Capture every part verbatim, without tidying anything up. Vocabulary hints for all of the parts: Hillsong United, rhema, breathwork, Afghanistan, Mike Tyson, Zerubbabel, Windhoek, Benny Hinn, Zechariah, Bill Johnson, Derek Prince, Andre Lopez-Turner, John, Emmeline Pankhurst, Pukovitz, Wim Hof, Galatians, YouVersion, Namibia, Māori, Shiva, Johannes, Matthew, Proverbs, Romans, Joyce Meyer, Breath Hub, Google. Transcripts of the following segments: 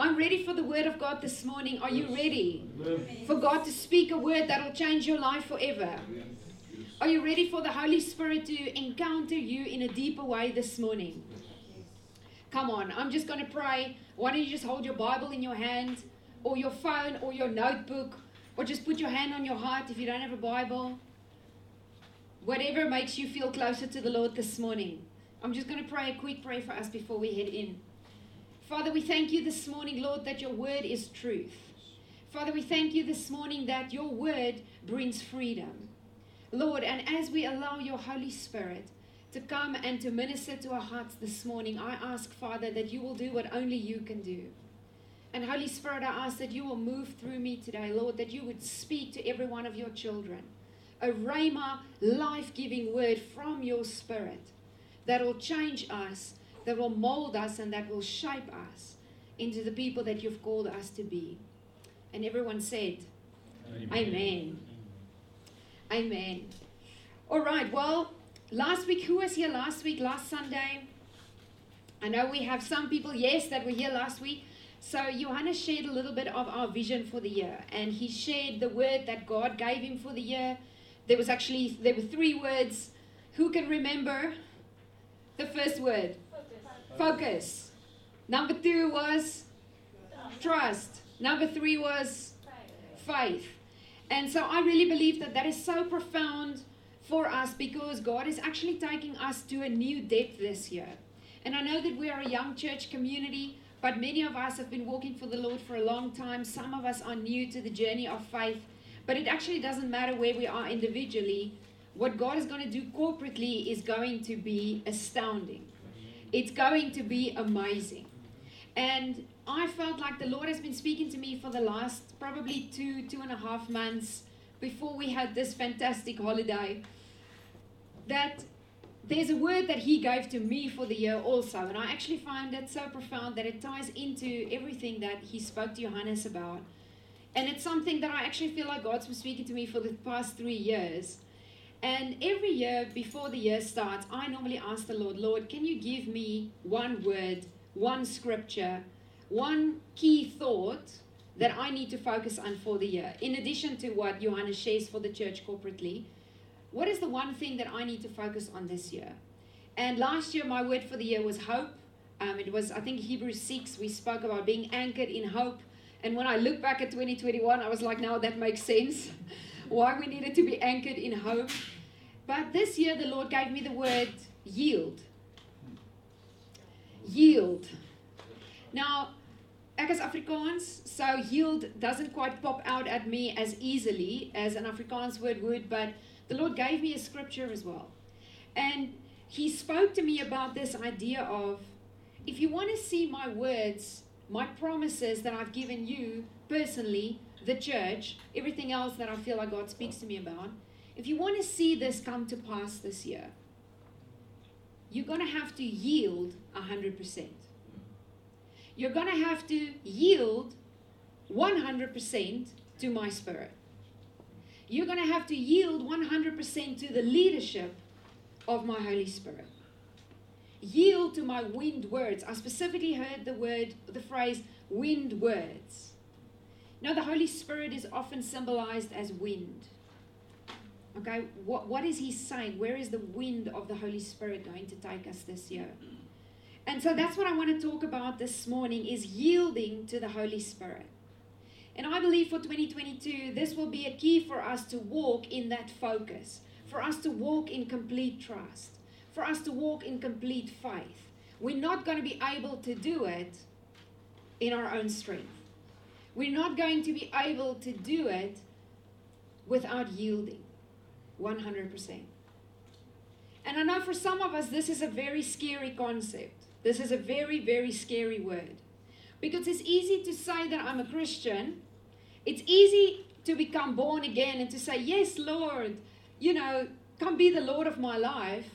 I'm ready for the word of God this morning. Are you ready for God to speak a word that will change your life forever? Are you ready for the Holy Spirit to encounter you in a deeper way this morning? Come on, I'm just going to pray. Why don't you just hold your Bible in your hand, or your phone, or your notebook, or just put your hand on your heart if you don't have a Bible. Whatever makes you feel closer to the Lord this morning. I'm just going to pray a quick prayer for us before we head in. Father, we thank you this morning, Lord, that your word is truth. Father, we thank you this morning that your word brings freedom. Lord, and as we allow your Holy Spirit to come and to minister to our hearts this morning, I ask, Father, that you will do what only you can do. And Holy Spirit, I ask that you will move through me today, Lord, that you would speak to every one of your children. A rhema, life-giving word from your Spirit that will change us, that will mold us, and that will shape us into the people that you've called us to be. And everyone said, Amen. Amen. Amen. All right, well, last week, who was here last week, last Sunday? I know we have some people, yes, that were here last week. So Johannes shared a little bit of our vision for the year, and he shared the word that God gave him for the year. There was actually, there were three words. Who can remember the first word? Focus. Focus. Number two was trust. Number three was faith. And so I really believe that that is so profound for us, because God is actually taking us to a new depth this year. And I know that we are a young church community, but many of us have been walking for the Lord for a long time. Some of us are new to the journey of faith. But it actually doesn't matter where we are individually. What God is going to do corporately is going to be astounding. It's going to be amazing. And I felt like the Lord has been speaking to me for the last probably two, two and a half months before we had this fantastic holiday, that there's a word that he gave to me for the year also. And I actually find it so profound that it ties into everything that he spoke to Johannes about. And it's something that I actually feel like God's been speaking to me for the past three years. And every year before the year starts, I normally ask the Lord, Lord, can you give me one word, one scripture, one key thought that I need to focus on for the year? In addition to what Johannes shares for the church corporately, what is the one thing that I need to focus on this year? And last year, my word for the year was hope. Um, it was, I think, Hebrews six, we spoke about being anchored in hope. And when I look back at twenty twenty-one, I was like, now that makes sense, why we needed to be anchored in hope. But this year, the Lord gave me the word yield. Yield. Now, ek is Afrikaans, so yield doesn't quite pop out at me as easily as an Afrikaans word would, but the Lord gave me a scripture as well. And he spoke to me about this idea of, if you want to see my words, my promises that I've given you personally, the church, everything else that I feel like God speaks to me about, if you want to see this come to pass this year, you're going to have to yield one hundred percent. You're going to have to yield one hundred percent to my Spirit. You're going to have to yield one hundred percent to the leadership of my Holy Spirit. Yield to my wind words. I specifically heard the word, the phrase, wind words. Now, the Holy Spirit is often symbolized as wind. Okay, what, what is he saying? Where is the wind of the Holy Spirit going to take us this year? And so that's what I want to talk about this morning, is yielding to the Holy Spirit. And I believe for twenty twenty-two, this will be a key for us to walk in that focus, for us to walk in complete trust, for us to walk in complete faith. We're not going to be able to do it in our own strength. We're not going to be able to do it without yielding one hundred percent. And I know for some of us, this is a very scary concept. This is a very, very scary word. Because it's easy to say that I'm a Christian. It's easy to become born again and to say, yes, Lord, you know, come be the Lord of my life.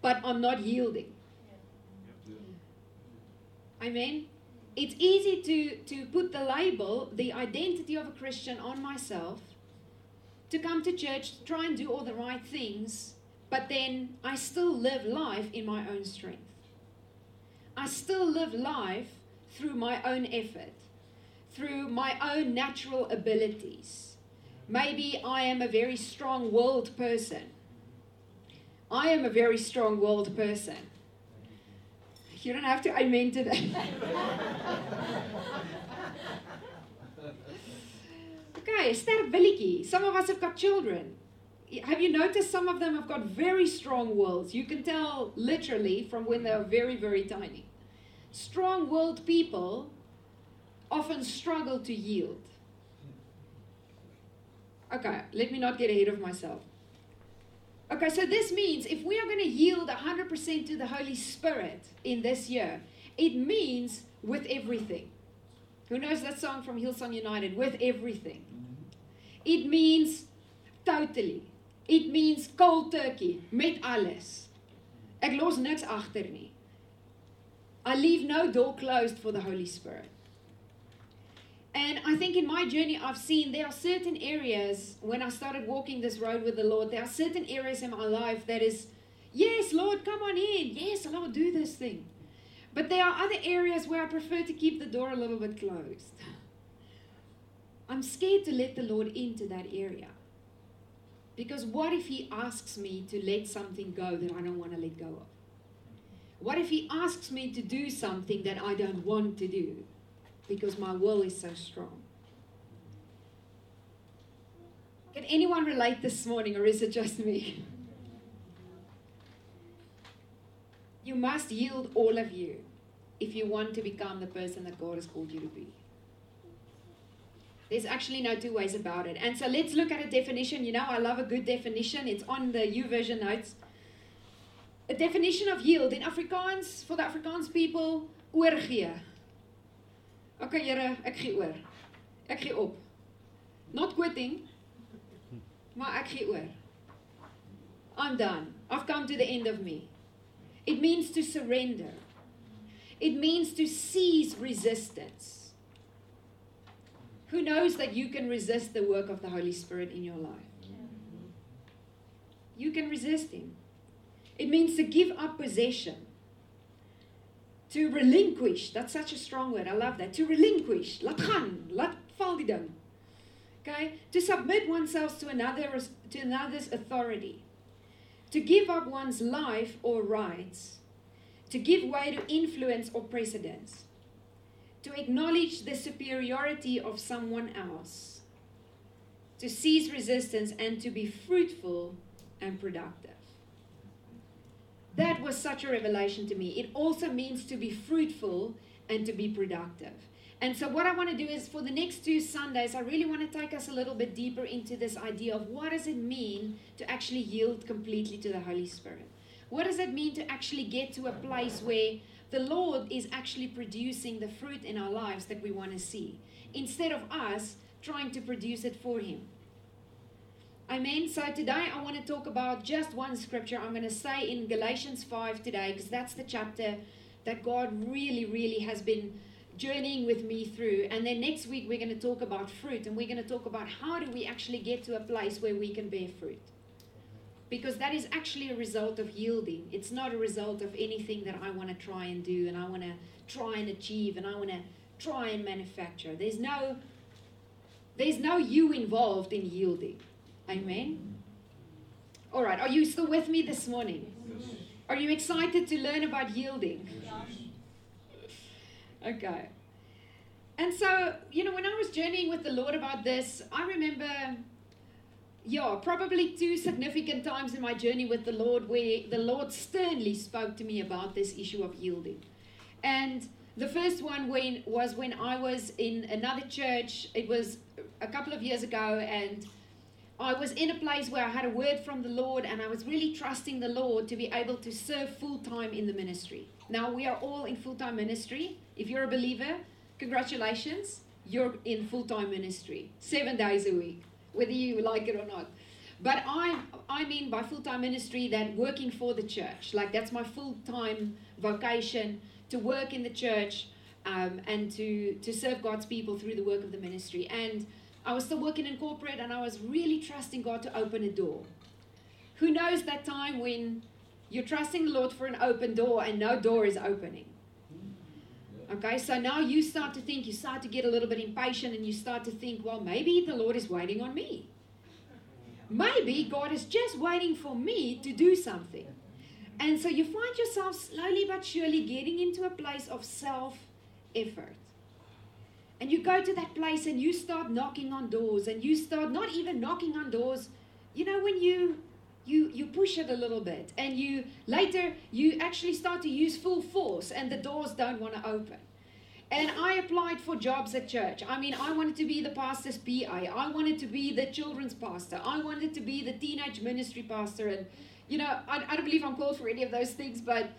But I'm not yielding. Amen. It's easy to, to put the label, the identity of a Christian on myself, to come to church, to try and do all the right things, but then I still live life in my own strength. I still live life through my own effort, through my own natural abilities. Maybe I am a very strong-willed person. I am a very strong-willed person. You don't have to amen to that. Okay, sterk billetjie. Some of us have got children. Have you noticed some of them have got very strong wills? You can tell literally from when they are very, very tiny. Strong-willed people often struggle to yield. Okay, let me not get ahead of myself. Okay, so this means if we are going to yield one hundred percent to the Holy Spirit in this year, it means with everything. Who knows that song from Hillsong United? With everything. It means totally. It means cold turkey. Met alles. Ek los niks agter nie. I leave no door closed for the Holy Spirit. And I think in my journey I've seen there are certain areas, when I started walking this road with the Lord, there are certain areas in my life that is, yes, Lord, come on in. Yes, Lord, do this thing. But there are other areas where I prefer to keep the door a little bit closed. I'm scared to let the Lord into that area. Because what if He asks me to let something go that I don't want to let go of? What if He asks me to do something that I don't want to do? Because my will is so strong. Can anyone relate this morning, or is it just me? You must yield all of you if you want to become the person that God has called you to be. There's actually no two ways about it. And so let's look at a definition. You know, I love a good definition. It's on the YouVersion notes. A definition of yield in Afrikaans, for the Afrikaans people, oorgee. Okay, Here, ek gee oor. Ek gee op. Not quitting, maar ek gee oor. I'm done. I've come to the end of me. It means to surrender. It means to cease resistance. Who knows that you can resist the work of the Holy Spirit in your life? You can resist Him. It means to give up possession. To relinquish, that's such a strong word, I love that. To relinquish, laat gaan, laat val die ding. Okay? To submit oneself to another, to another's authority. To give up one's life or rights. To give way to influence or precedence. To acknowledge the superiority of someone else. To cease resistance and to be fruitful and productive. That was such a revelation to me. It also means to be fruitful and to be productive. And so what I want to do is, for the next two Sundays, I really want to take us a little bit deeper into this idea of what does it mean to actually yield completely to the Holy Spirit? What does it mean to actually get to a place where the Lord is actually producing the fruit in our lives that we want to see, instead of us trying to produce it for Him? Amen. So today I want to talk about just one scripture. I'm going to say in Galatians five today, because that's the chapter that God really, really has been journeying with me through. And then next week we're going to talk about fruit, and we're going to talk about how do we actually get to a place where we can bear fruit. Because that is actually a result of yielding. It's not a result of anything that I want to try and do, and I want to try and achieve, and I want to try and manufacture. There's no, there's no you involved in yielding. Amen. All right, are you still with me this morning? Yes. Are you excited to learn about yielding? Yes. Okay. And so, you know, when I was journeying with the Lord about this, I remember, yeah, probably two significant times in my journey with the Lord where the Lord sternly spoke to me about this issue of yielding. And the first one when, was when I was in another church. It was a couple of years ago, and I was in a place where I had a word from the Lord, and I was really trusting the Lord to be able to serve full-time in the ministry. Now, we are all in full-time ministry. If you're a believer, congratulations, you're in full-time ministry, seven days a week, whether you like it or not. But I I mean by full-time ministry that working for the church. Like, that's my full-time vocation, to work in the church um, and to, to serve God's people through the work of the ministry. And I was still working in corporate, and I was really trusting God to open a door. Who knows that time when you're trusting the Lord for an open door and no door is opening? Okay, so now you start to think, you start to get a little bit impatient and you start to think, well, maybe the Lord is waiting on me. Maybe God is just waiting for me to do something. And so you find yourself slowly but surely getting into a place of self-effort. And you go to that place and you start knocking on doors and you start not even knocking on doors. You know, when you you you push it a little bit and you later you actually start to use full force and the doors don't want to open. And I applied for jobs at church. I mean, I wanted to be the pastor's P A. I wanted to be the children's pastor. I wanted to be the teenage ministry pastor. And, you know, I, I don't believe I'm called for any of those things, but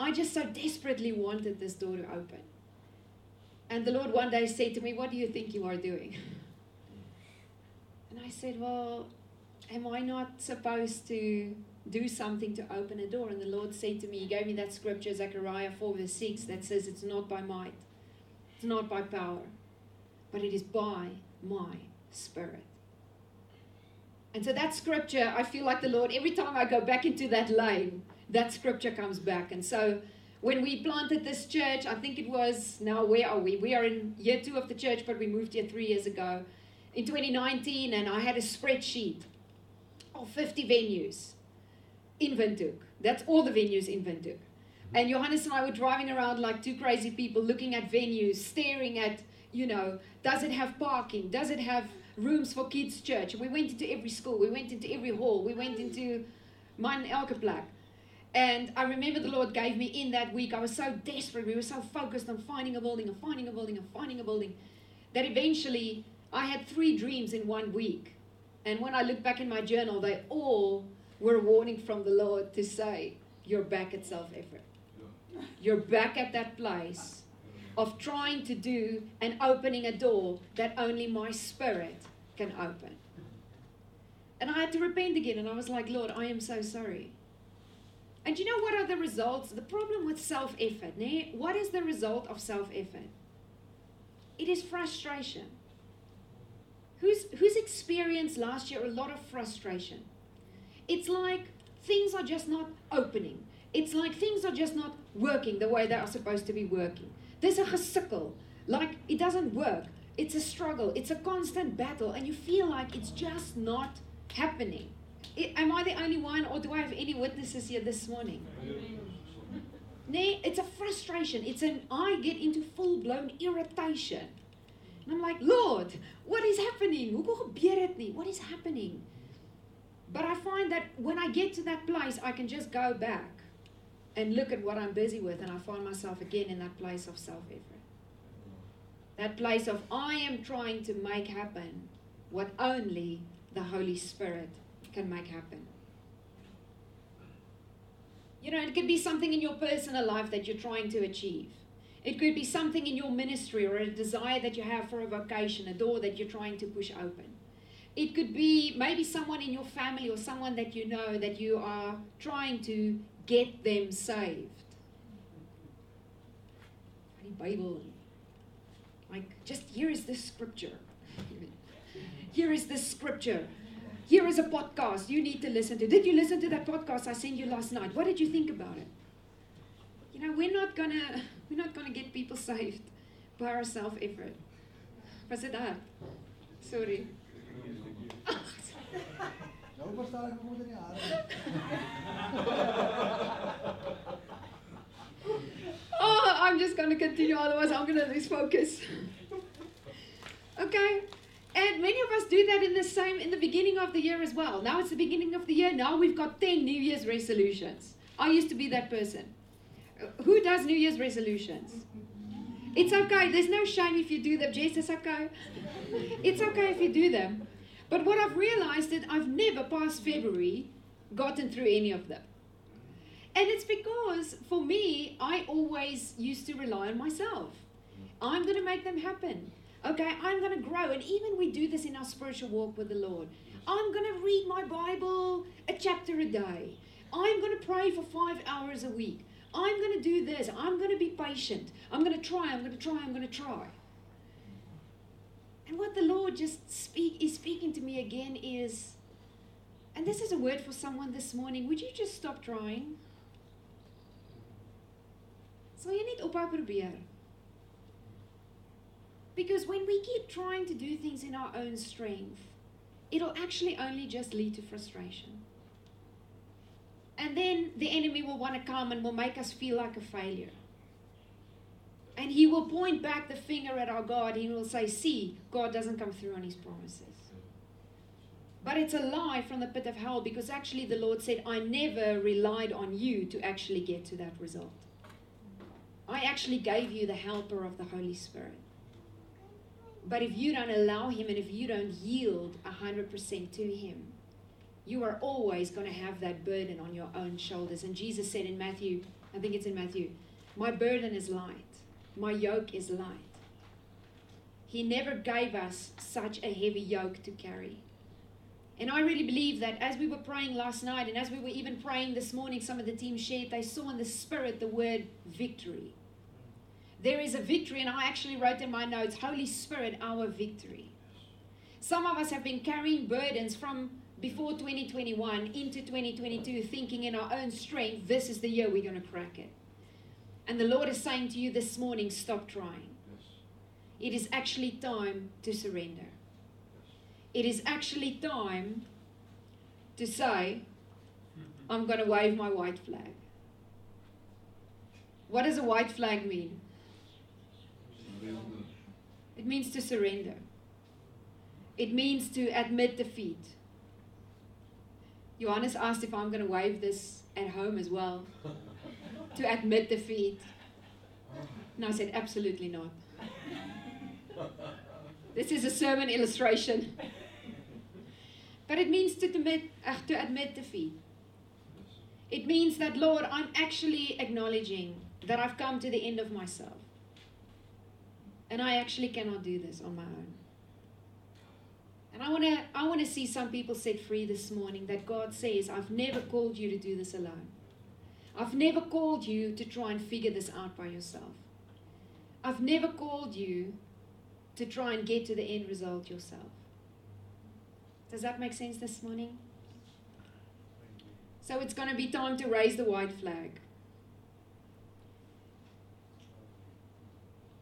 I just so desperately wanted this door to open. And the Lord one day said to me, what do you think you are doing? And I said, well, am I not supposed to do something to open a door? And the Lord said to me, he gave me that scripture, Zechariah four verse six, that says it's not by might, it's not by power, but it is by my spirit. And so that scripture, I feel like the Lord, every time I go back into that lane, that scripture comes back. And so when we planted this church, I think it was, now where are we? We are in year two of the church, but we moved here three years ago in twenty nineteen. And I had a spreadsheet of fifty venues in Windhoek. That's all the venues in Windhoek. And Johannes and I were driving around like two crazy people, looking at venues, staring at, you know, does it have parking? Does it have rooms for kids' church? We went into every school. We went into every hall. We went into Mine Elke Plak. And I remember the Lord gave me in that week. I was so desperate. We were so focused on finding a building and finding a building and finding a building that eventually I had three dreams in one week. And when I look back in my journal, they all were a warning from the Lord to say, you're back at self-effort. You're back at that place of trying to do and opening a door that only my spirit can open. And I had to repent again. And I was like, Lord, I am so sorry. And you know what are the results? The problem with self-effort. Ne? What is the result of self-effort? It is frustration. Who's, who's experienced last year a lot of frustration? It's like things are just not opening. It's like things are just not working the way they are supposed to be working. There's a gesukkel, like it doesn't work. It's a struggle. It's a constant battle. And you feel like it's just not happening. It, am I the only one, or do I have any witnesses here this morning? Nay, it's a frustration. It's an, I get into full-blown irritation. And I'm like, Lord, what is happening? What is happening? But I find that when I get to that place, I can just go back and look at what I'm busy with, and I find myself again in that place of self-effort. That place of, I am trying to make happen what only the Holy Spirit can make happen. You know, it could be something in your personal life that you're trying to achieve. It could be something in your ministry or a desire that you have for a vocation, a door that you're trying to push open. It could be maybe someone in your family or someone that you know that you are trying to get them saved. Bible, like, just here is this scripture. Here is this scripture. Here is a podcast you need to listen to. Did you listen to that podcast I sent you last night? What did you think about it? You know, we're not gonna we're not gonna get people saved by our self-effort. Was it that? Sorry. Oh, I'm just going to continue, otherwise I'm going to lose focus. Okay, and many of us do that in the same in the beginning of the year as well. Now it's the beginning of the year. Now we've got ten New Year's resolutions. I used to be that person. Who does New Year's resolutions? It's okay. There's no shame if you do them. Jesus, okay. It's okay if you do them. But what I've realized is I've never past February gotten through any of them. And it's because, for me, I always used to rely on myself. I'm going to make them happen. Okay, I'm going to grow. And even we do this in our spiritual walk with the Lord. I'm going to read my Bible a chapter a day. I'm going to pray for five hours a week. I'm going to do this. I'm going to be patient. I'm going to try. I'm going to try. I'm going to try. And what the Lord just speak is speaking to me again is, and this is a word for someone this morning, would you just stop trying? So you need ophou probeer. Because when we keep trying to do things in our own strength, it'll actually only just lead to frustration. And then the enemy will want to come and will make us feel like a failure. And he will point back the finger at our God. He will say, see, God doesn't come through on his promises. But it's a lie from the pit of hell, because actually the Lord said, I never relied on you to actually get to that result. I actually gave you the helper of the Holy Spirit. But if you don't allow him and if you don't yield one hundred percent to him, you are always going to have that burden on your own shoulders. And Jesus said in Matthew, I think it's in Matthew, my burden is light. My yoke is light. He never gave us such a heavy yoke to carry. And I really believe that as we were praying last night, and as we were even praying this morning, some of the team shared, they saw in the spirit the word victory. There is a victory, and I actually wrote in my notes, Holy Spirit, our victory. Some of us have been carrying burdens from before twenty twenty-one into twenty twenty-two, thinking in our own strength, this is the year we're going to crack it. And the Lord is saying to you this morning, stop trying. Yes. It is actually time to surrender. Yes. It is actually time to say, mm-hmm. I'm going to wave my white flag. What does a white flag mean? Surrender. It means to surrender. It means to admit defeat. Johannes asked if I'm going to wave this at home as well. To admit defeat. And I said, absolutely not. This is a sermon illustration. But it means to admit, uh, to admit defeat. It means that, Lord, I'm actually acknowledging that I've come to the end of myself. And I actually cannot do this on my own. And I want to I want to see some people set free this morning, that God says, I've never called you to do this alone. I've never called you to try and figure this out by yourself. I've never called you to try and get to the end result yourself. Does that make sense this morning? So it's going to be time to raise the white flag.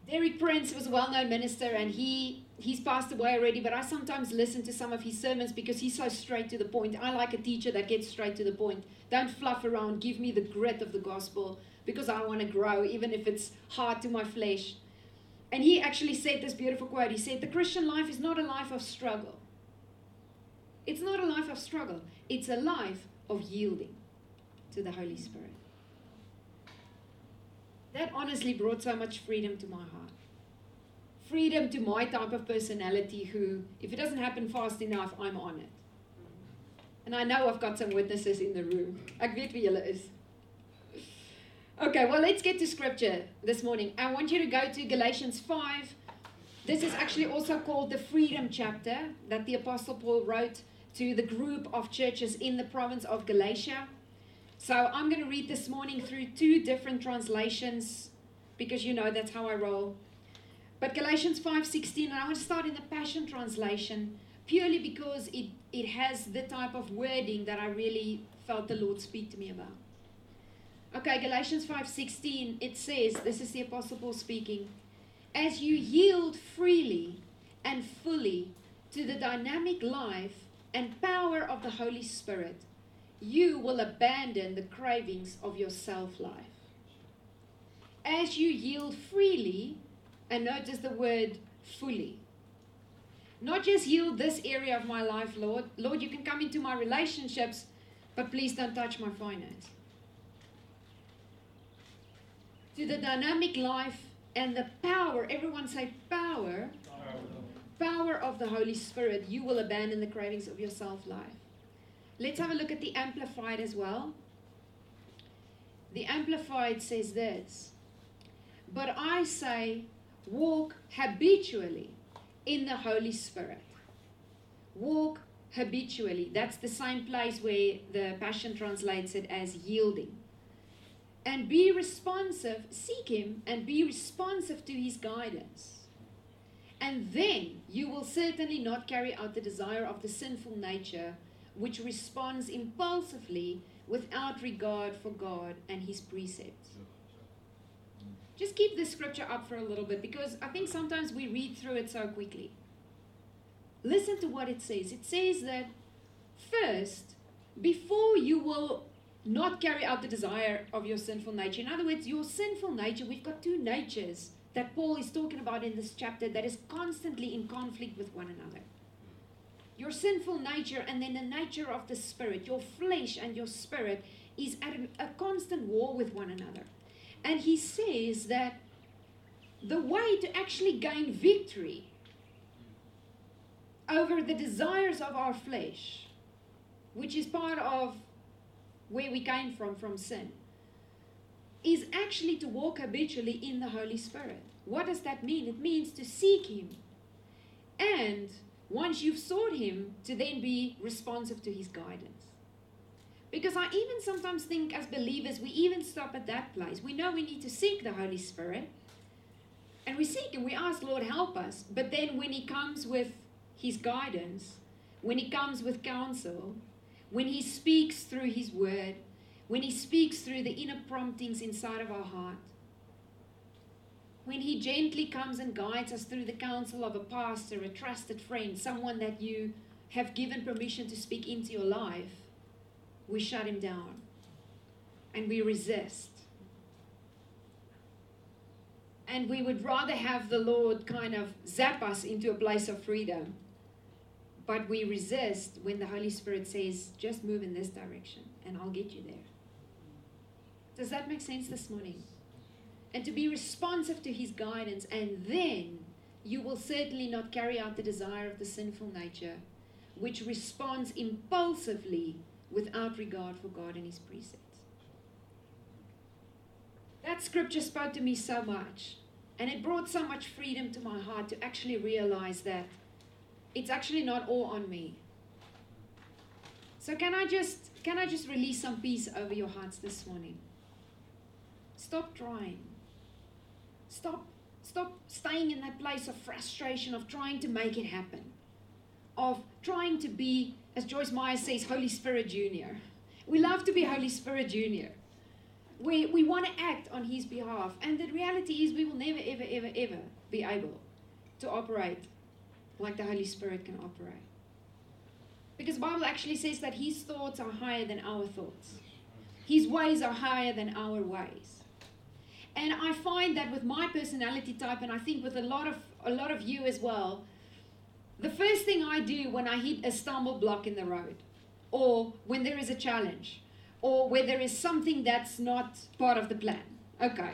Derek Prince was a well-known minister, and he he's passed away already, but I sometimes listen to some of his sermons because he's so straight to the point. I like a teacher that gets straight to the point. Don't fluff around. Give me the grit of the gospel, because I want to grow, even if it's hard to my flesh. And he actually said this beautiful quote. He said, the Christian life is not a life of struggle. It's not a life of struggle. It's a life of yielding to the Holy Spirit. That honestly brought so much freedom to my heart. Freedom to my type of personality who, if it doesn't happen fast enough, I'm on it. And I know I've got some witnesses in the room. Ek weet wie julle is. Okay, well, let's get to scripture this morning. I want you to go to Galatians five. This is actually also called the freedom chapter that the Apostle Paul wrote to the group of churches in the province of Galatia. So I'm going to read this morning through two different translations, because you know that's how I roll. But Galatians five sixteen, and I want to start in the Passion Translation, purely because it, it has the type of wording that I really felt the Lord speak to me about. Okay, Galatians five sixteen, it says, this is the Apostle Paul speaking, as you yield freely and fully to the dynamic life and power of the Holy Spirit, you will abandon the cravings of your self-life. As you yield freely, and notice the word fully. Not just yield this area of my life, Lord. Lord, you can come into my relationships, but please don't touch my finance. To the dynamic life and the power, everyone say power, power, power of the Holy Spirit, you will abandon the cravings of your self-life. Let's have a look at the Amplified as well. The Amplified says this, but I say, walk habitually in the Holy Spirit. Walk habitually. That's the same place where the Passion translates it as yielding. And be responsive, seek him, and be responsive to his guidance. And then you will certainly not carry out the desire of the sinful nature, which responds impulsively without regard for God and his precepts. just keep this scripture up for a little bit, because I think sometimes we read through it so quickly. Listen to what it says. It says that first, before you will not carry out the desire of your sinful nature. In other words, your sinful nature, we've got two natures that Paul is talking about in this chapter that is constantly in conflict with one another. Your sinful nature and then the nature of the spirit, your flesh and your spirit, is at a constant war with one another. And he says that the way to actually gain victory over the desires of our flesh, which is part of where we came from, from sin, is actually to walk habitually in the Holy Spirit. What does that mean? It means to seek Him. And once you've sought Him, to then be responsive to His guidance. Because I even sometimes think as believers, we even stop at that place. We know we need to seek the Holy Spirit. And we seek Him. We ask, Lord, help us. But then when He comes with His guidance, when He comes with counsel, when He speaks through His word, when He speaks through the inner promptings inside of our heart, when He gently comes and guides us through the counsel of a pastor, a trusted friend, someone that you have given permission to speak into your life, we shut Him down and we resist. And we would rather have the Lord kind of zap us into a place of freedom. But we resist when the Holy Spirit says, just move in this direction and I'll get you there. Does that make sense this morning? And to be responsive to His guidance, and then you will certainly not carry out the desire of the sinful nature, which responds impulsively without regard for God and His precepts. That scripture spoke to me so much, and it brought so much freedom to my heart to actually realize that it's actually not all on me. So can I just can I just release some peace over your hearts this morning? Stop trying. Stop stop staying in that place of frustration, of trying to make it happen, of trying to be, as Joyce Meyer says, Holy Spirit Junior. We love to be Holy Spirit Junior. We we want to act on His behalf, and the reality is we will never, ever, ever, ever be able to operate like the Holy Spirit can operate. Because the Bible actually says that His thoughts are higher than our thoughts. His ways are higher than our ways. And I find that with my personality type, and I think with a lot of a lot of you as well, the first thing I do when I hit a stumble block in the road, or when there is a challenge, or where there is something that's not part of the plan. Okay,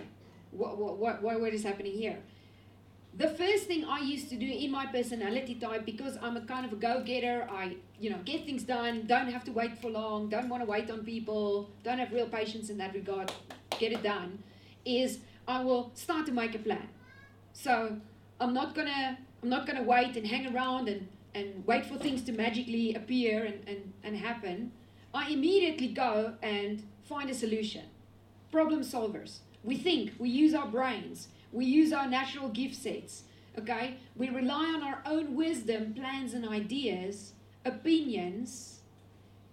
what what what, what is happening here? The first thing I used to do in my personality type, because I'm a kind of a go-getter, I, you know, get things done, don't have to wait for long, don't want to wait on people, don't have real patience in that regard, get it done, is I will start to make a plan. So I'm not gonna I'm not gonna wait and hang around and, and wait for things to magically appear and, and, and happen. I immediately go and find a solution. Problem solvers. We think, we use our brains. We use our natural gift sets, okay? We rely on our own wisdom, plans and ideas, opinions,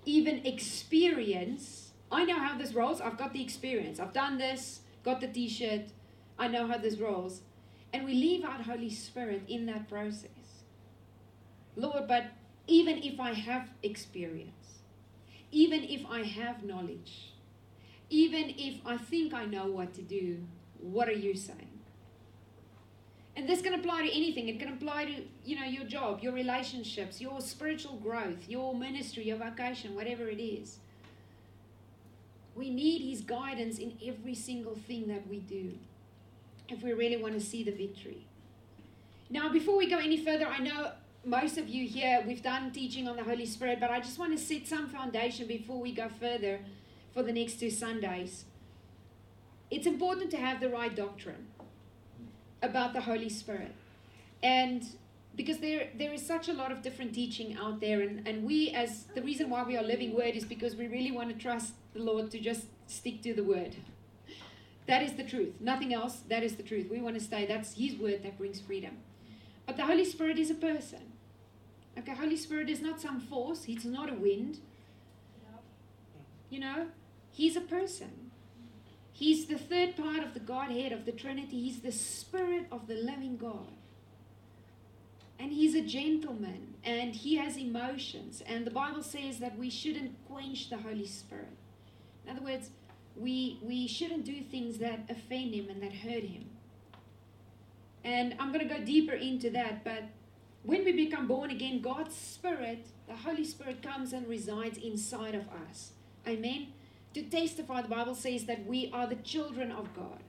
even experience. I know how this rolls. I've got the experience. I've done this, got the T-shirt. I know how this rolls. And we leave out Holy Spirit in that process. Lord, but even if I have experience, even if I have knowledge, even if I think I know what to do, what are you saying? And this can apply to anything. It can apply to, you know, your job, your relationships, your spiritual growth, your ministry, your vocation, whatever it is. We need His guidance in every single thing that we do if we really want to see the victory. Now, before we go any further, I know most of you here, we've done teaching on the Holy Spirit, but I just want to set some foundation before we go further for the next two Sundays. It's important to have the right doctrine about the Holy Spirit, and because there there is such a lot of different teaching out there, and, and we as the reason why we are Living Word is because we really want to trust the Lord to just stick to the Word. That is the truth, nothing else. That is the truth. We want to stay. That's His Word that brings freedom. But the Holy Spirit is a person. Okay, Holy Spirit is not some force. He's not a wind. You know, He's a person. He's the third part of the Godhead of the Trinity. He's the Spirit of the living God. And he's a gentleman, and he has emotions. And the Bible says that we shouldn't quench the Holy Spirit. In other words, we, we shouldn't do things that offend him and that hurt him. And I'm going to go deeper into that, but when we become born again, God's Spirit, the Holy Spirit, comes and resides inside of us. Amen? To testify, the Bible says that we are the children of God.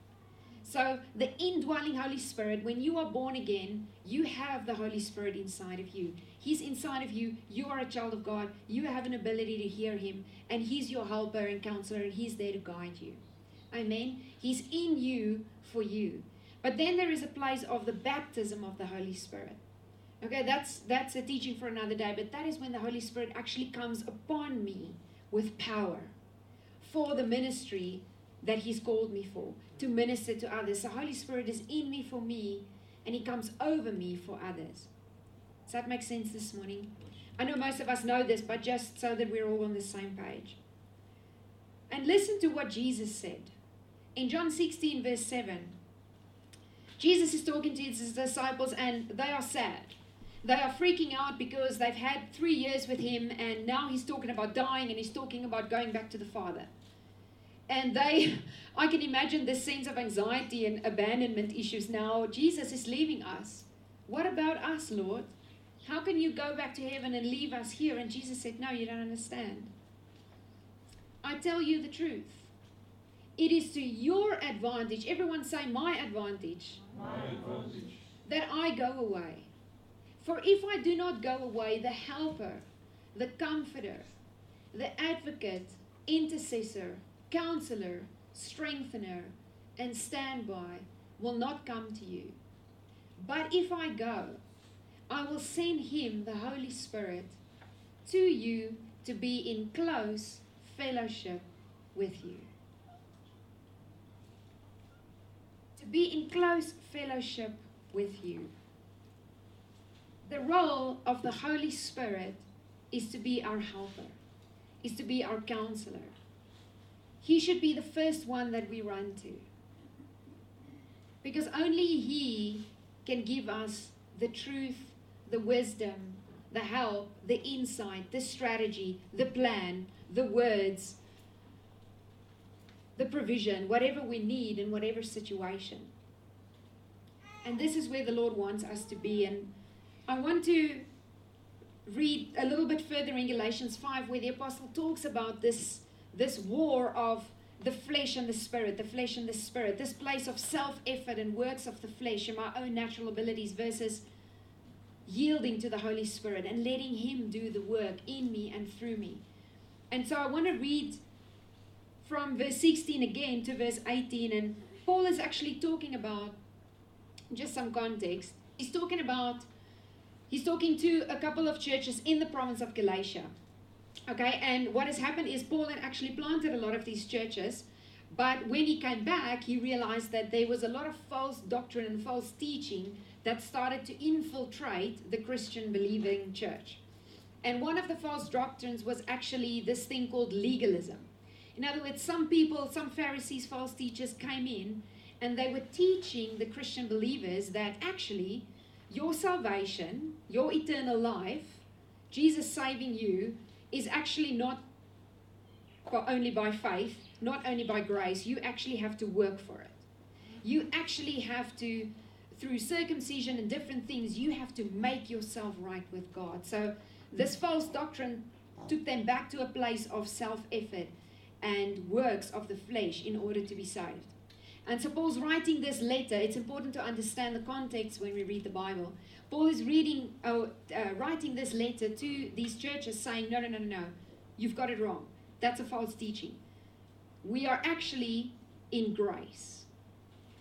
So the indwelling Holy Spirit, when you are born again, you have the Holy Spirit inside of you. He's inside of you. You are a child of God. You have an ability to hear him. And he's your helper and counselor, and he's there to guide you. Amen? He's in you for you. But then there is a place of the baptism of the Holy Spirit. Okay, that's, that's a teaching for another day. But that is when the Holy Spirit actually comes upon me with power, for the ministry that he's called me for, to minister to others. The Holy Spirit is in me for me, and he comes over me for others. Does that make sense this morning? I know most of us know this, but just so that we're all on the same page. And listen to what Jesus said. In John sixteen, verse seven, Jesus is talking to his disciples, and they are sad. They are freaking out because they've had three years with him, and now he's talking about dying, and he's talking about going back to the Father. And they, I can imagine this sense of anxiety and abandonment issues now. Jesus is leaving us. What about us, Lord? How can you go back to heaven and leave us here? And Jesus said, no, you don't understand. I tell you the truth. It is to your advantage, everyone say my advantage, my advantage, that I go away. For if I do not go away, the helper, the comforter, the advocate, intercessor, counselor, strengthener, and standby will not come to you. But if I go, I will send him, the Holy Spirit, to you to be in close fellowship with you. To be in close fellowship with you. The role of the Holy Spirit is to be our helper, is to be our counselor. He should be the first one that we run to, because only he can give us the truth, the wisdom, the help, the insight, the strategy, the plan, the words, the provision, whatever we need in whatever situation. And this is where the Lord wants us to be. And I want to read a little bit further in Galatians five, where the apostle talks about this This war of the flesh and the spirit, the flesh and the spirit, this place of self-effort and works of the flesh and my own natural abilities versus yielding to the Holy Spirit and letting him do the work in me and through me. And so I want to read from verse sixteen again to verse eighteen. And Paul is actually talking about, just some context, he's talking about, he's talking to a couple of churches in the province of Galatia. Okay, and what has happened is Paul had actually planted a lot of these churches, but when he came back, he realized that there was a lot of false doctrine and false teaching that started to infiltrate the Christian believing church. And one of the false doctrines was actually this thing called legalism. In other words, some people, some Pharisees, false teachers came in, and they were teaching the Christian believers that actually your salvation, your eternal life, Jesus saving you, is actually not only by faith, not only by grace. You actually have to work for it. You actually have to, through circumcision and different things, you have to make yourself right with God. So this false doctrine took them back to a place of self-effort and works of the flesh in order to be saved. And so Paul's writing this letter. It's important to understand the context when we read the Bible. Paul is reading, uh, uh, writing this letter to these churches saying, no, no, no, no, you've got it wrong. That's a false teaching. We are actually in grace.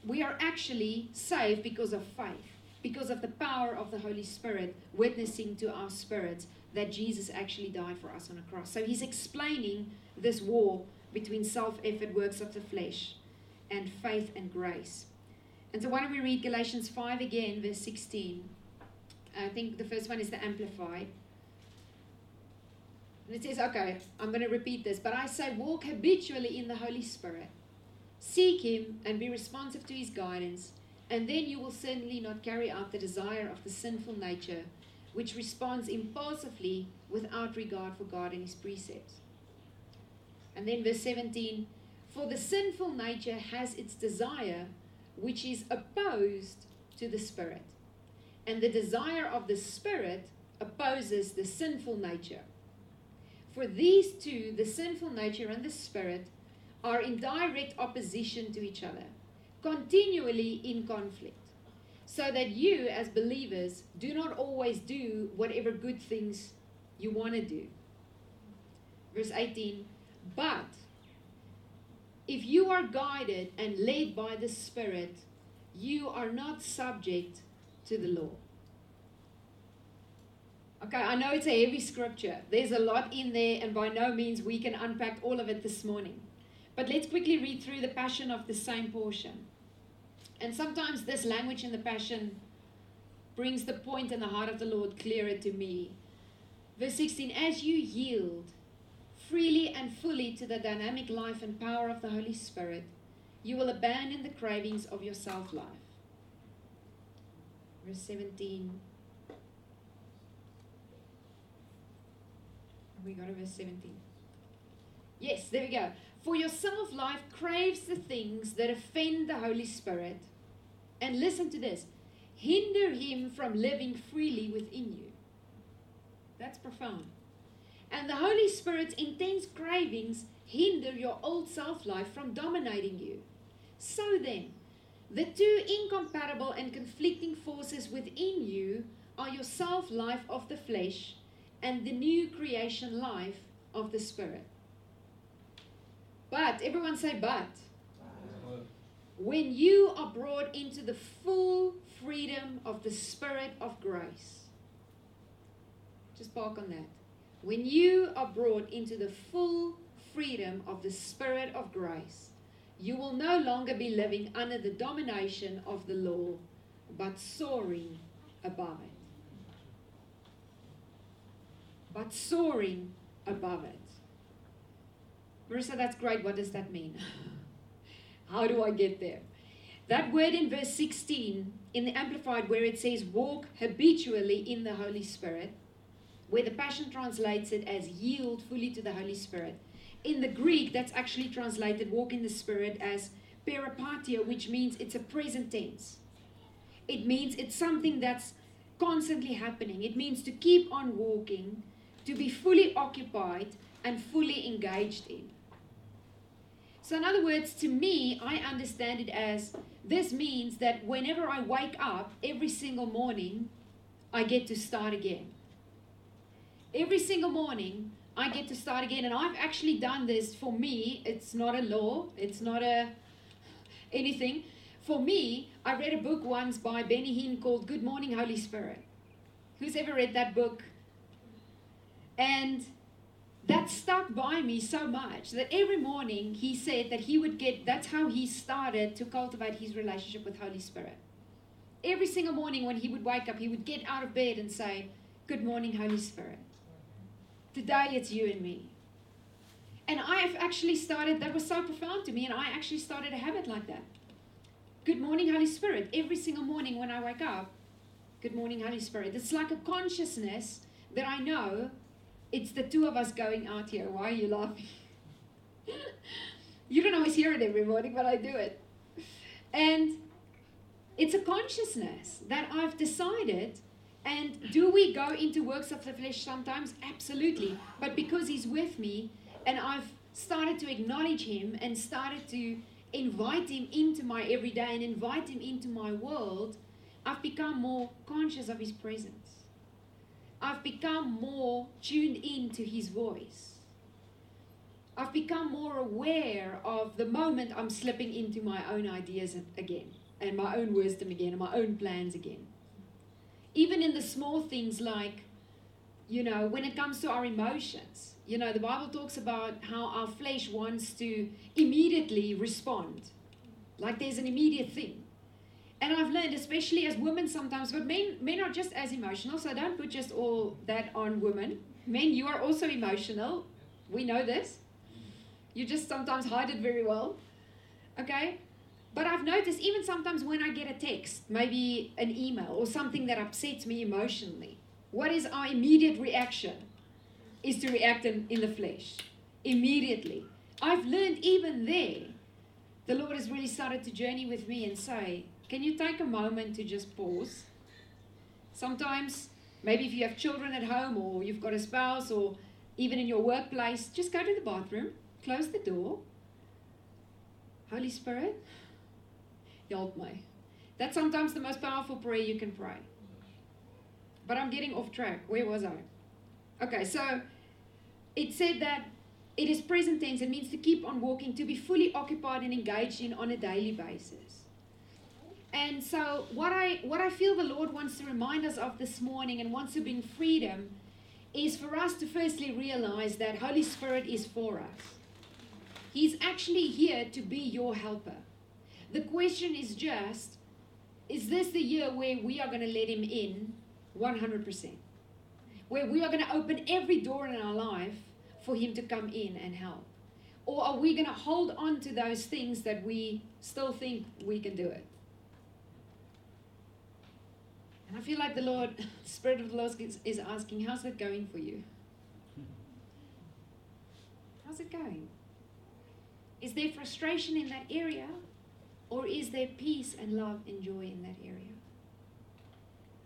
We are actually saved because of faith, because of the power of the Holy Spirit witnessing to our spirits that Jesus actually died for us on a cross. So he's explaining this war between self-effort, works of the flesh, and faith and grace. And so why don't we read Galatians five again, verse sixteen. I think the first one is the Amplified. And it says, okay, I'm going to repeat this. But I say, walk habitually in the Holy Spirit, Seek him and be responsive to his guidance, and then you will certainly not carry out the desire of the sinful nature, which responds impulsively without regard for God and his precepts. And then verse seventeen, for the sinful nature has its desire, which is opposed to the Spirit. And the desire of the Spirit opposes the sinful nature. For these two, the sinful nature and the Spirit, are in direct opposition to each other, continually in conflict, so that you, as believers, do not always do whatever good things you want to do. Verse eighteen, but if you are guided and led by the Spirit, you are not subject to the law. Okay, I know it's a heavy scripture. There's a lot in there, and by no means we can unpack all of it this morning. But let's quickly read through the Passion of the same portion. And sometimes this language in the Passion brings the point in the heart of the Lord clearer to me. Verse sixteen, as you yield freely and fully to the dynamic life and power of the Holy Spirit, you will abandon the cravings of your self-life. Verse seventeen. We go to verse seventeen. Yes, there we go. For your self-life craves the things that offend the Holy Spirit, and listen to this, hinder him from living freely within you. That's profound. And the Holy Spirit's intense cravings hinder your old self-life from dominating you. So then, the two incompatible and conflicting forces within you are your self-life of the flesh and the new creation life of the Spirit. But, everyone say but. When you are brought into the full freedom of the Spirit of grace. Just park on that. When you are brought into the full freedom of the Spirit of grace, you will no longer be living under the domination of the law, but soaring above it. But soaring above it. Marissa, that's great. What does that mean? How do I get there? That word in verse sixteen, in the Amplified, where it says, walk habitually in the Holy Spirit, where the Passion translates it as yield fully to the Holy Spirit. In the Greek, that's actually translated walk in the Spirit as peripatia, which means it's a present tense. It means it's something that's constantly happening. It means to keep on walking, to be fully occupied and fully engaged in. So in other words, to me, I understand it as this means that whenever I wake up every single morning, I get to start again. Every single morning, I get to start again. And I've actually done this for me. It's not a law. It's not a anything. For me, I read a book once by Benny Hinn called Good Morning, Holy Spirit. Who's ever read that book? And that stuck by me so much that every morning he said that he would get, that's how he started to cultivate his relationship with Holy Spirit. Every single morning when he would wake up, he would get out of bed and say, good morning, Holy Spirit. Today it's you and me. And I have actually started, that was so profound to me, and I actually started a habit like that. Good morning, Holy Spirit. Every single morning when I wake up, good morning, Holy Spirit. It's like a consciousness that I know it's the two of us going out here. Why are you laughing? You don't always hear it every morning, but I do it. And it's a consciousness that I've decided. And do we go into works of the flesh sometimes? Absolutely. But because he's with me, and I've started to acknowledge him and started to invite him into my everyday and invite him into my world, I've become more conscious of his presence. I've become more tuned in to his voice. I've become more aware of the moment I'm slipping into my own ideas again, and my own wisdom again, and my own plans again. Even in the small things like, you know, when it comes to our emotions, you know, the Bible talks about how our flesh wants to immediately respond. Like there's an immediate thing. And I've learned, especially as women sometimes, but men, men are just as emotional, so don't put just all that on women. Men, you are also emotional. We know this. You just sometimes hide it very well. okay? But I've noticed even sometimes when I get a text, maybe an email or something that upsets me emotionally, what is our immediate reaction? Is to react in, in the flesh, immediately. I've learned even there, the Lord has really started to journey with me and say, can you take a moment to just pause? Sometimes, maybe if you have children at home or you've got a spouse or even in your workplace, just go to the bathroom, close the door. Holy Spirit, help me. That's sometimes the most powerful prayer you can pray. But I'm getting off track. Where was I? Okay, so it said that it is present tense. It means to keep on walking, to be fully occupied and engaged in on a daily basis. And so what I what I feel the Lord wants to remind us of this morning and wants to bring freedom is for us to firstly realize that Holy Spirit is for us. He's actually here to be your helper. The question is just, is this the year where we are going to let him in one hundred percent? Where we are going to open every door in our life for him to come in and help? Or are we going to hold on to those things that we still think we can do it? And I feel like the Lord, the Spirit of the Lord is asking, how's that going for you? How's it going? Is there frustration in that area? Or is there peace and love and joy in that area?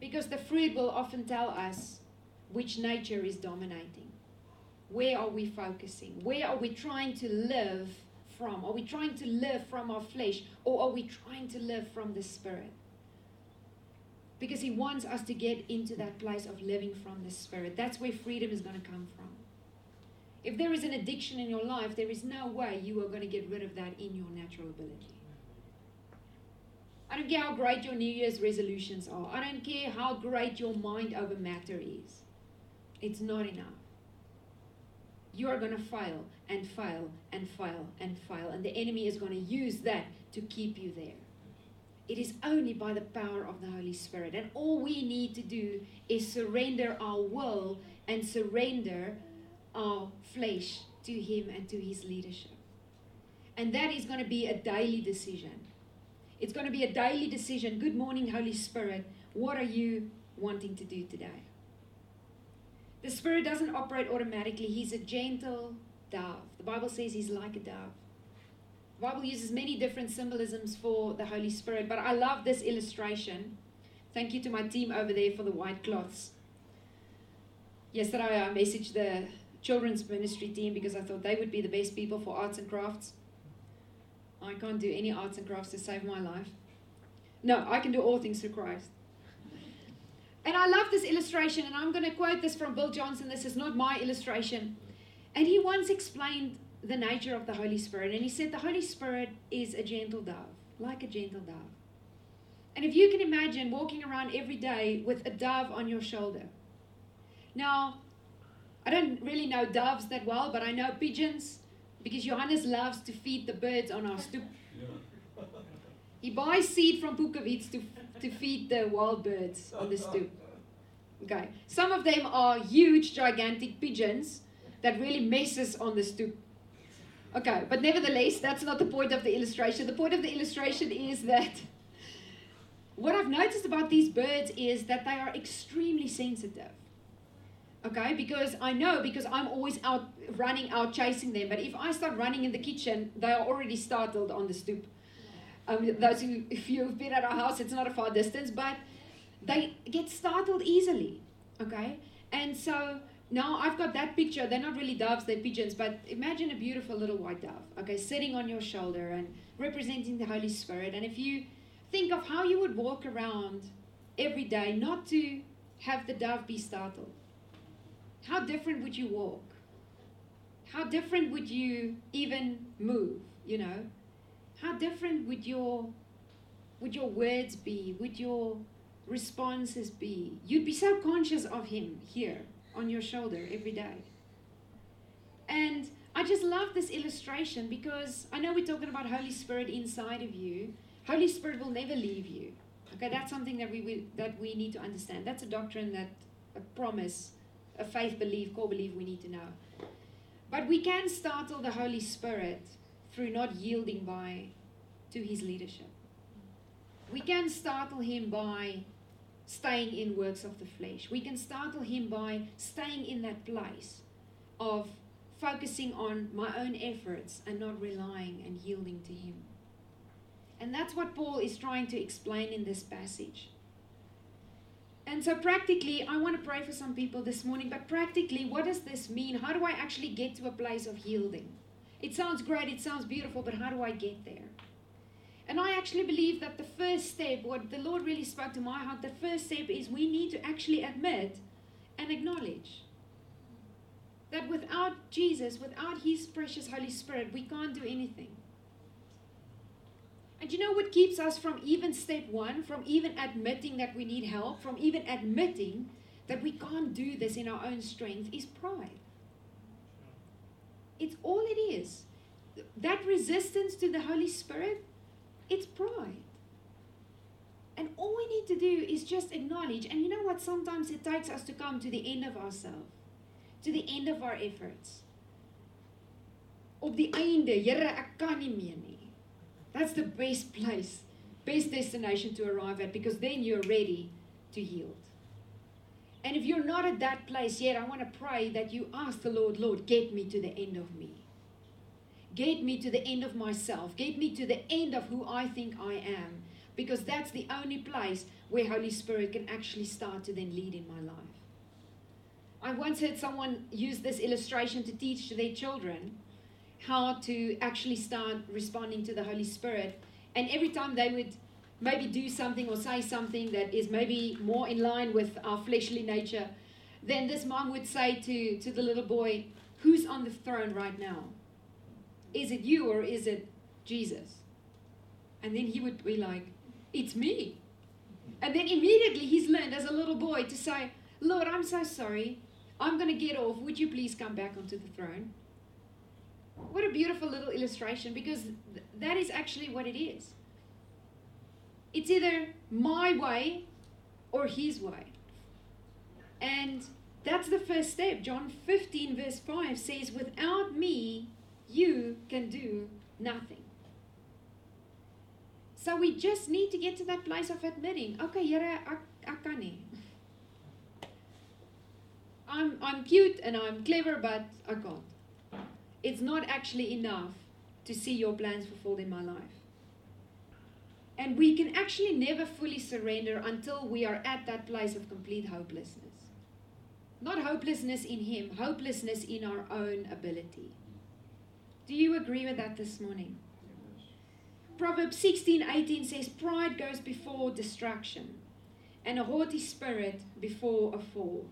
Because the fruit will often tell us which nature is dominating. Where are we focusing? Where are we trying to live from? Are we trying to live from our flesh? Or are we trying to live from the Spirit? Because he wants us to get into that place of living from the Spirit. That's where freedom is going to come from. If there is an addiction in your life, there is no way you are going to get rid of that in your natural ability. I don't care how great your New Year's resolutions are. I don't care how great your mind over matter is. It's not enough. You are going to fail and fail and fail and fail. And the enemy is going to use that to keep you there. It is only by the power of the Holy Spirit. And all we need to do is surrender our will and surrender our flesh to him and to his leadership. And that is going to be a daily decision. It's going to be a daily decision. Good morning, Holy Spirit. What are you wanting to do today? The Spirit doesn't operate automatically. He's a gentle dove. The Bible says he's like a dove. The Bible uses many different symbolisms for the Holy Spirit, but I love this illustration. Thank you to my team over there for the white cloths. Yesterday I messaged the children's ministry team because I thought they would be the best people for arts and crafts. I can't do any arts and crafts to save my life. No, I can do all things through Christ. And I love this illustration, and I'm going to quote this from Bill Johnson. This is not my illustration. And he once explained the nature of the Holy Spirit, and he said the Holy Spirit is a gentle dove, like a gentle dove. And if you can imagine walking around every day with a dove on your shoulder. Now, I don't really know doves that well, but I know pigeons, because Johannes loves to feed the birds on our stoop. Yeah. He buys seed from Pukovitz to to feed the wild birds on the stoop. Okay, some of them are huge, gigantic pigeons that really messes on the stoop. Okay, but nevertheless, that's not the point of the illustration. The point of the illustration is that what I've noticed about these birds is that they are extremely sensitive. Okay, because I know, because I'm always out running, out chasing them. But if I start running in the kitchen, they are already startled on the stoop. Um, those who, if you've been at our house, it's not a far distance, but they get startled easily. Okay, and so now I've got that picture. They're not really doves, they're pigeons, but imagine a beautiful little white dove, okay, sitting on your shoulder and representing the Holy Spirit. And if you think of how you would walk around every day, not to have the dove be startled, how different would you walk? How different would you even move, you know? How different would your would your words be? Would your responses be? You'd be so conscious of him here on your shoulder every day. And I just love this illustration because I know we're talking about Holy Spirit inside of you. Holy Spirit will never leave you. Okay, that's something that we will, that we need to understand. That's a doctrine, that a promise, a faith belief, core belief we need to know. But we can startle the Holy Spirit through not yielding by to his leadership. We can startle him by staying in works of the flesh. We can startle him by staying in that place of focusing on my own efforts and not relying and yielding to him. And that's what Paul is trying to explain in this passage. And so practically, I want to pray for some people this morning, but practically, what does this mean? How do I actually get to a place of yielding? It sounds great, it sounds beautiful, but how do I get there? And I actually believe that the first step, what the Lord really spoke to my heart, the first step is we need to actually admit and acknowledge that without Jesus, without his precious Holy Spirit, we can't do anything. And you know what keeps us from even step one, from even admitting that we need help, from even admitting that we can't do this in our own strength, is pride. It's all it is. That resistance to the Holy Spirit, it's pride. And all we need to do is just acknowledge. And you know what? Sometimes it takes us to come to the end of ourselves, to the end of our efforts. Op die einde, Here, ek kan nie meer nie. That's the best place, best destination to arrive at, because then you're ready to yield. And if you're not at that place yet, I want to pray that you ask the Lord, Lord, get me to the end of me. Get me to the end of myself. Get me to the end of who I think I am. Because that's the only place where Holy Spirit can actually start to then lead in my life. I once heard someone use this illustration to teach their children how to actually start responding to the Holy Spirit. And every time they would maybe do something or say something that is maybe more in line with our fleshly nature, then this mom would say to, to the little boy, who's on the throne right now? Is it you or is it Jesus? And then he would be like, it's me. And then immediately he's learned as a little boy to say, Lord, I'm so sorry. I'm going to get off. Would you please come back onto the throne? What a beautiful little illustration, because th- that is actually what it is. It's either my way or his way. And that's the first step. John fifteen verse five says, without me, you can do nothing. So we just need to get to that place of admitting, okay, Here, ek, ek kan nie. I'm, I'm cute and I'm clever, but I can't. It's not actually enough to see your plans fulfilled in my life. And we can actually never fully surrender until we are at that place of complete hopelessness. Not hopelessness in him, hopelessness in our own ability. Do you agree with that this morning? Proverbs sixteen eighteen says, pride goes before destruction, and a haughty spirit before a fall.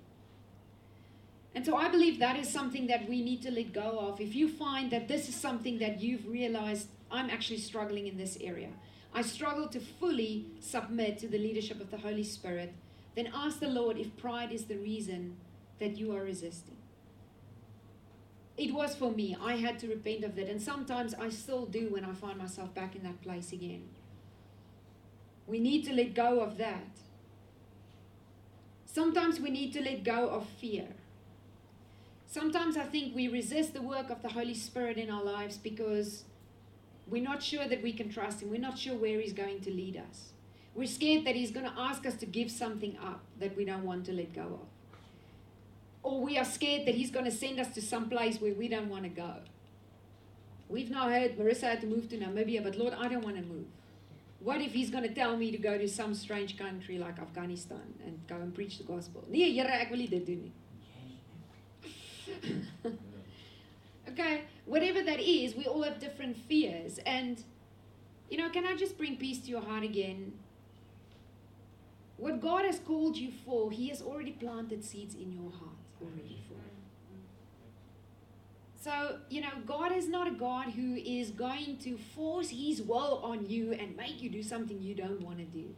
And so I believe that is something that we need to let go of. If you find that this is something that you've realized, I'm actually struggling in this area. I struggle to fully submit to the leadership of the Holy Spirit. Then ask the Lord if pride is the reason that you are resisting. It was for me. I had to repent of that. And sometimes I still do when I find myself back in that place again. We need to let go of that. Sometimes we need to let go of fear. Sometimes I think we resist the work of the Holy Spirit in our lives because we're not sure that we can trust him. We're not sure where he's going to lead us. We're scared that he's going to ask us to give something up that we don't want to let go of. Or we are scared that he's going to send us to some place where we don't want to go. We've now heard Marissa had to move to Namibia, but Lord, I don't want to move. What if he's going to tell me to go to some strange country like Afghanistan and go and preach the gospel? Nee, Here, ek wil nie dit doen nie. Okay, whatever that is, we all have different fears. And, you know, can I just bring peace to your heart again? What God has called you for, he has already planted seeds in your heart already for. So, you know, God is not a God who is going to force his will on you and make you do something you don't want to do.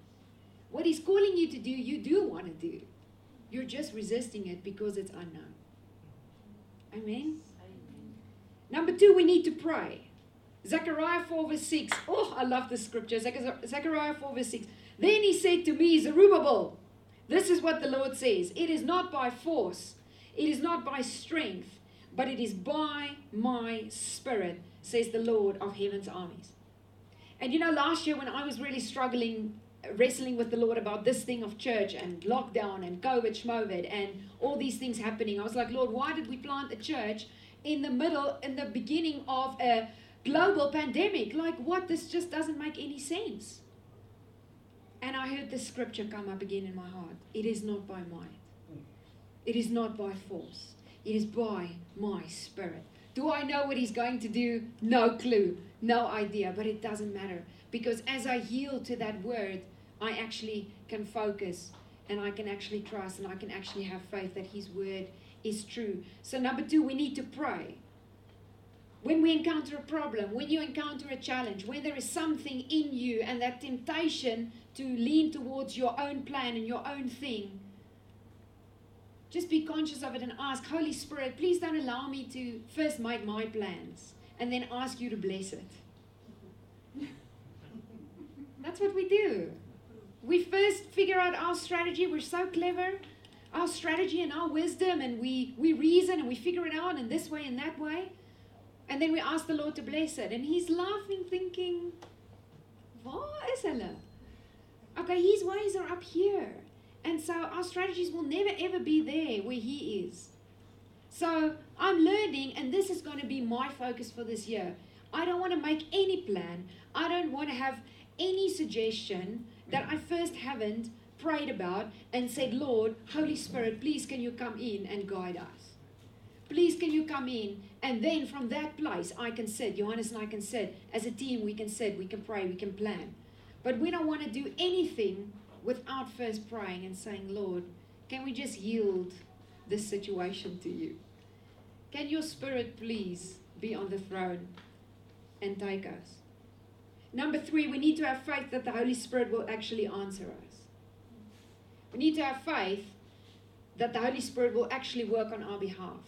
What he's calling you to do, you do want to do. You're just resisting it because it's unknown. Amen? Amen. Number two, we need to pray. Zechariah four verse six. Oh, I love this scripture. Zechariah four verse six. Then he said to me, Zerubbabel, this is what the Lord says. It is not by force, it is not by strength, but it is by my spirit, says the Lord of heaven's armies. And you know, last year when I was really struggling, wrestling with the Lord about this thing of church and lockdown and COVID, schmovid, and all these things happening, I was like, Lord, why did we plant a church in the middle, in the beginning of a global pandemic? Like, what? This just doesn't make any sense. And I heard this scripture come up again in my heart. It is not by might. It is not by force. It is by my Spirit. Do I know what He's going to do? No clue. No idea. But it doesn't matter. Because as I yield to that word, I actually can focus. And I can actually trust. And I can actually have faith that His word is true. So number two, we need to pray. When we encounter a problem, when you encounter a challenge, when there is something in you and that temptation to lean towards your own plan and your own thing, just be conscious of it and ask, Holy Spirit, please don't allow me to first make my plans and then ask you to bless it. That's what we do. We first figure out our strategy. We're so clever. Our strategy and our wisdom, and we, we reason and we figure it out in this way and that way. And then we ask the Lord to bless it. And He's laughing, thinking, "Waar is hulle?" Okay, His ways are up here. And so our strategies will never ever be there where He is. So I'm learning, and this is going to be my focus for this year. I don't want to make any plan. I don't want to have any suggestion that I first haven't prayed about and said, Lord, Holy Spirit, please can you come in and guide us? Please can you come in? And then from that place, I can sit, Johannes and I can sit. As a team, we can sit, we can pray, we can plan. But we don't want to do anything without first praying and saying, Lord, can we just yield this situation to you? Can your Spirit please be on the throne and take us? Number three, we need to have faith that the Holy Spirit will actually answer us. We need to have faith that the Holy Spirit will actually work on our behalf.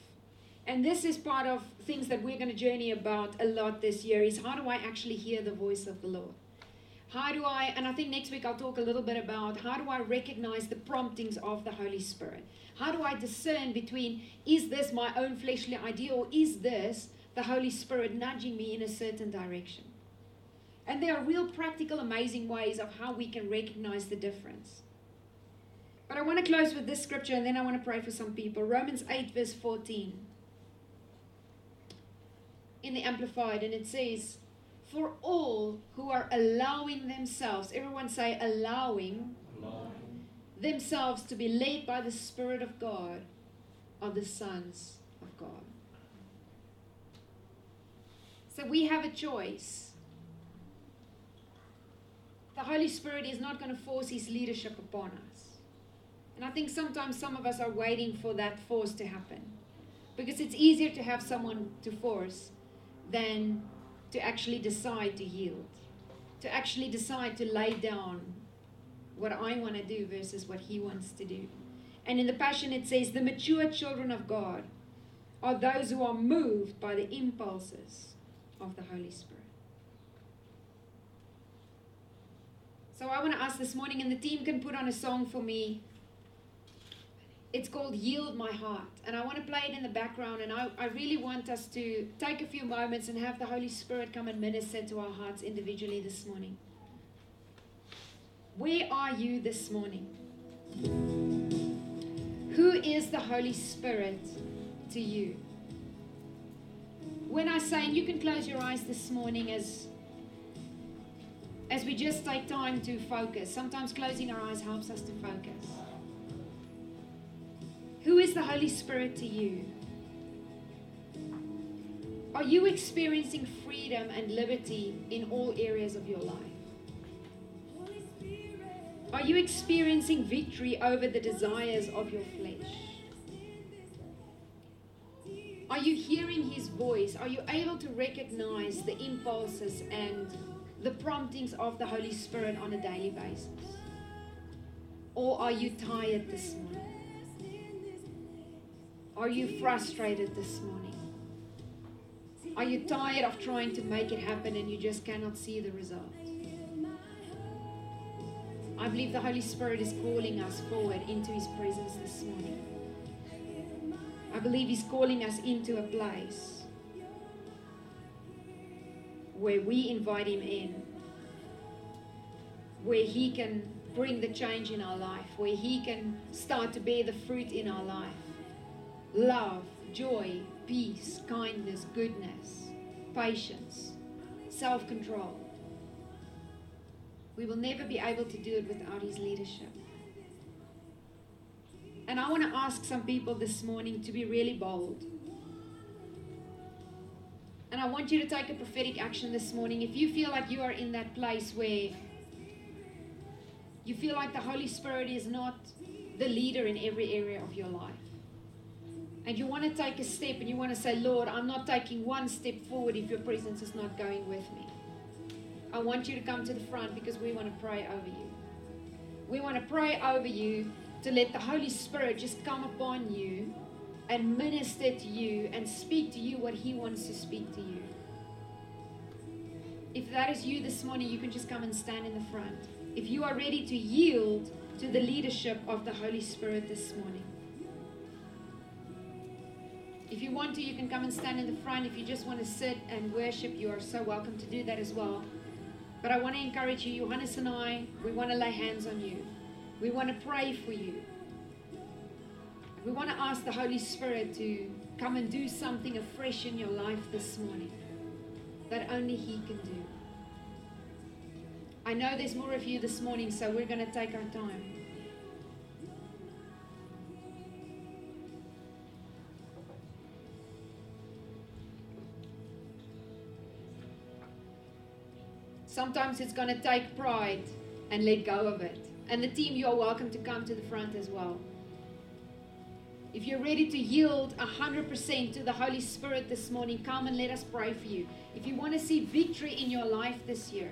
And this is part of things that we're going to journey about a lot this year, is how do I actually hear the voice of the Lord? How do I, and I think next week I'll talk a little bit about, how do I recognize the promptings of the Holy Spirit? How do I discern between, is this my own fleshly idea, or is this the Holy Spirit nudging me in a certain direction? And there are real practical, amazing ways of how we can recognize the difference. But I want to close with this scripture, and then I want to pray for some people. Romans eight verse fourteen. In the Amplified, and it says, for all who are allowing themselves, everyone say allowing, allowing themselves to be led by the Spirit of God, are the sons of God. So we have a choice. The Holy Spirit is not going to force His leadership upon us. And I think sometimes some of us are waiting for that force to happen, because it's easier to have someone to force than to actually decide to yield, to actually decide to lay down what I want to do versus what He wants to do. And in the Passion it says, the mature children of God are those who are moved by the impulses of the Holy Spirit. So I want to ask this morning, and the team can put on a song for me. It's called Yield My Heart. And I want to play it in the background. And I, I really want us to take a few moments and have the Holy Spirit come and minister to our hearts individually this morning. Where are you this morning? Who is the Holy Spirit to you? When I say, and you can close your eyes this morning as, as we just take time to focus. Sometimes closing our eyes helps us to focus. Who is the Holy Spirit to you? Are you experiencing freedom and liberty in all areas of your life? Are you experiencing victory over the desires of your flesh? Are you hearing His voice? Are you able to recognize the impulses and the promptings of the Holy Spirit on a daily basis? Or are you tired this morning? Are you frustrated this morning? Are you tired of trying to make it happen and you just cannot see the result? I believe the Holy Spirit is calling us forward into His presence this morning. I believe He's calling us into a place where we invite Him in where He can bring the change in our life, where He can start to bear the fruit in our life. Love, joy, peace, kindness, goodness, patience, self-control. We will never be able to do it without His leadership. And I want to ask some people this morning to be really bold. And I want you to take a prophetic action this morning. If you feel like you are in that place where you feel like the Holy Spirit is not the leader in every area of your life, and you want to take a step and you want to say, Lord, I'm not taking one step forward if your presence is not going with me, I want you to come to the front, because we want to pray over you. We want to pray over you to let the Holy Spirit just come upon you and minister to you and speak to you what He wants to speak to you. If that is you this morning, you can just come and stand in the front. If you are ready to yield to the leadership of the Holy Spirit this morning. If you want to, you can come and stand in the front. If you just want to sit and worship, you are so welcome to do that as well. But I want to encourage you, Johannes and I, we want to lay hands on you. We want to pray for you. We want to ask the Holy Spirit to come and do something afresh in your life this morning that only He can do. I know there's more of you this morning, so we're going to take our time. Sometimes it's going to take pride and let go of it. And the team, you are welcome to come to the front as well. If you're ready to yield one hundred percent to the Holy Spirit this morning, come and let us pray for you. If you want to see victory in your life this year,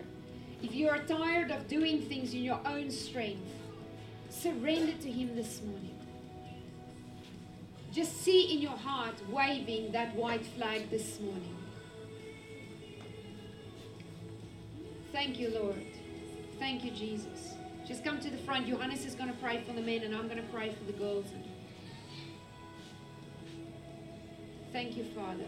if you are tired of doing things in your own strength, surrender to Him this morning. Just see in your heart waving that white flag this morning. Thank you, Lord. Thank you, Jesus. Just come to the front. Johannes is going to pray for the men, and I'm going to pray for the girls. Thank you, Father.